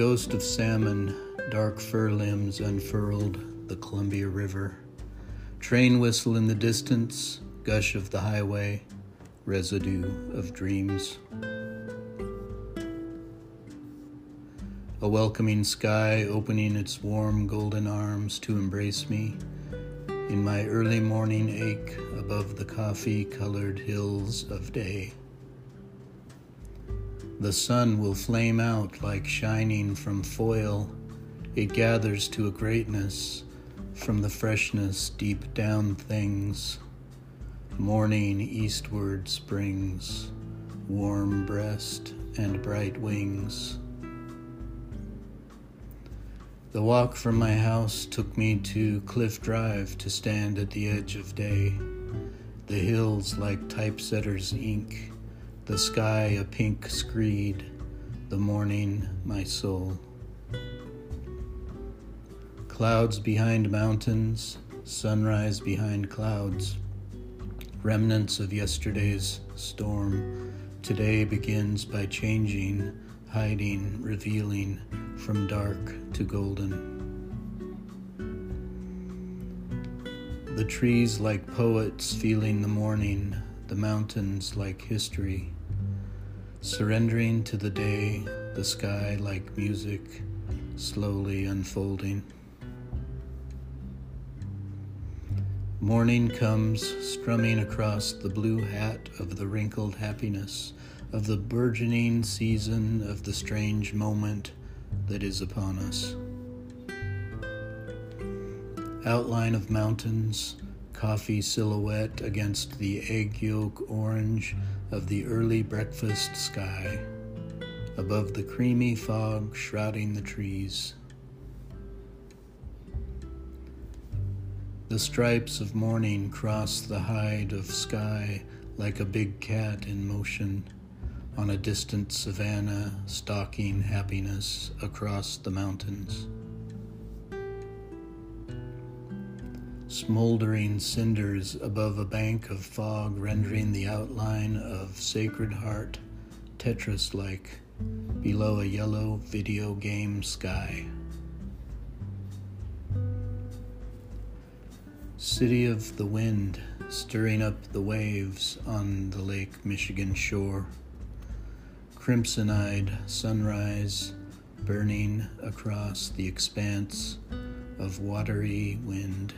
ghost of salmon, dark fur limbs unfurled, the Columbia River. Train whistle in the distance, gush of the highway, residue of dreams. A welcoming sky opening its warm golden arms to embrace me. In my early morning ache above the coffee-colored hills of day. The sun will flame out like shining from foil. It gathers to a greatness from the freshness deep down things. Morning eastward springs, warm breast and bright wings. The walk from my house took me to Cliff Drive to stand at the edge of day. The hills like typesetter's ink, the sky a pink screed, the morning my soul. Clouds behind mountains, sunrise behind clouds. Remnants of yesterday's storm. Today begins by changing, hiding, revealing, from dark to golden. The trees like poets feeling the morning, the mountains like history. Surrendering to the day, the sky like music, slowly unfolding. Morning comes strumming across the blue hat of the wrinkled happiness, of the burgeoning season of the strange moment that is upon us. Outline of mountains, coffee silhouette against the egg yolk orange of the early breakfast sky, above the creamy fog shrouding the trees. The stripes of morning cross the hide of sky like a big cat in motion. On a distant savanna, stalking happiness across the mountains. Smoldering cinders above a bank of fog rendering the outline of Sacred Heart, Tetris-like, below a yellow video game sky. City of the wind, stirring up the waves on the Lake Michigan shore. Crimson-eyed sunrise burning across the expanse of watery wind.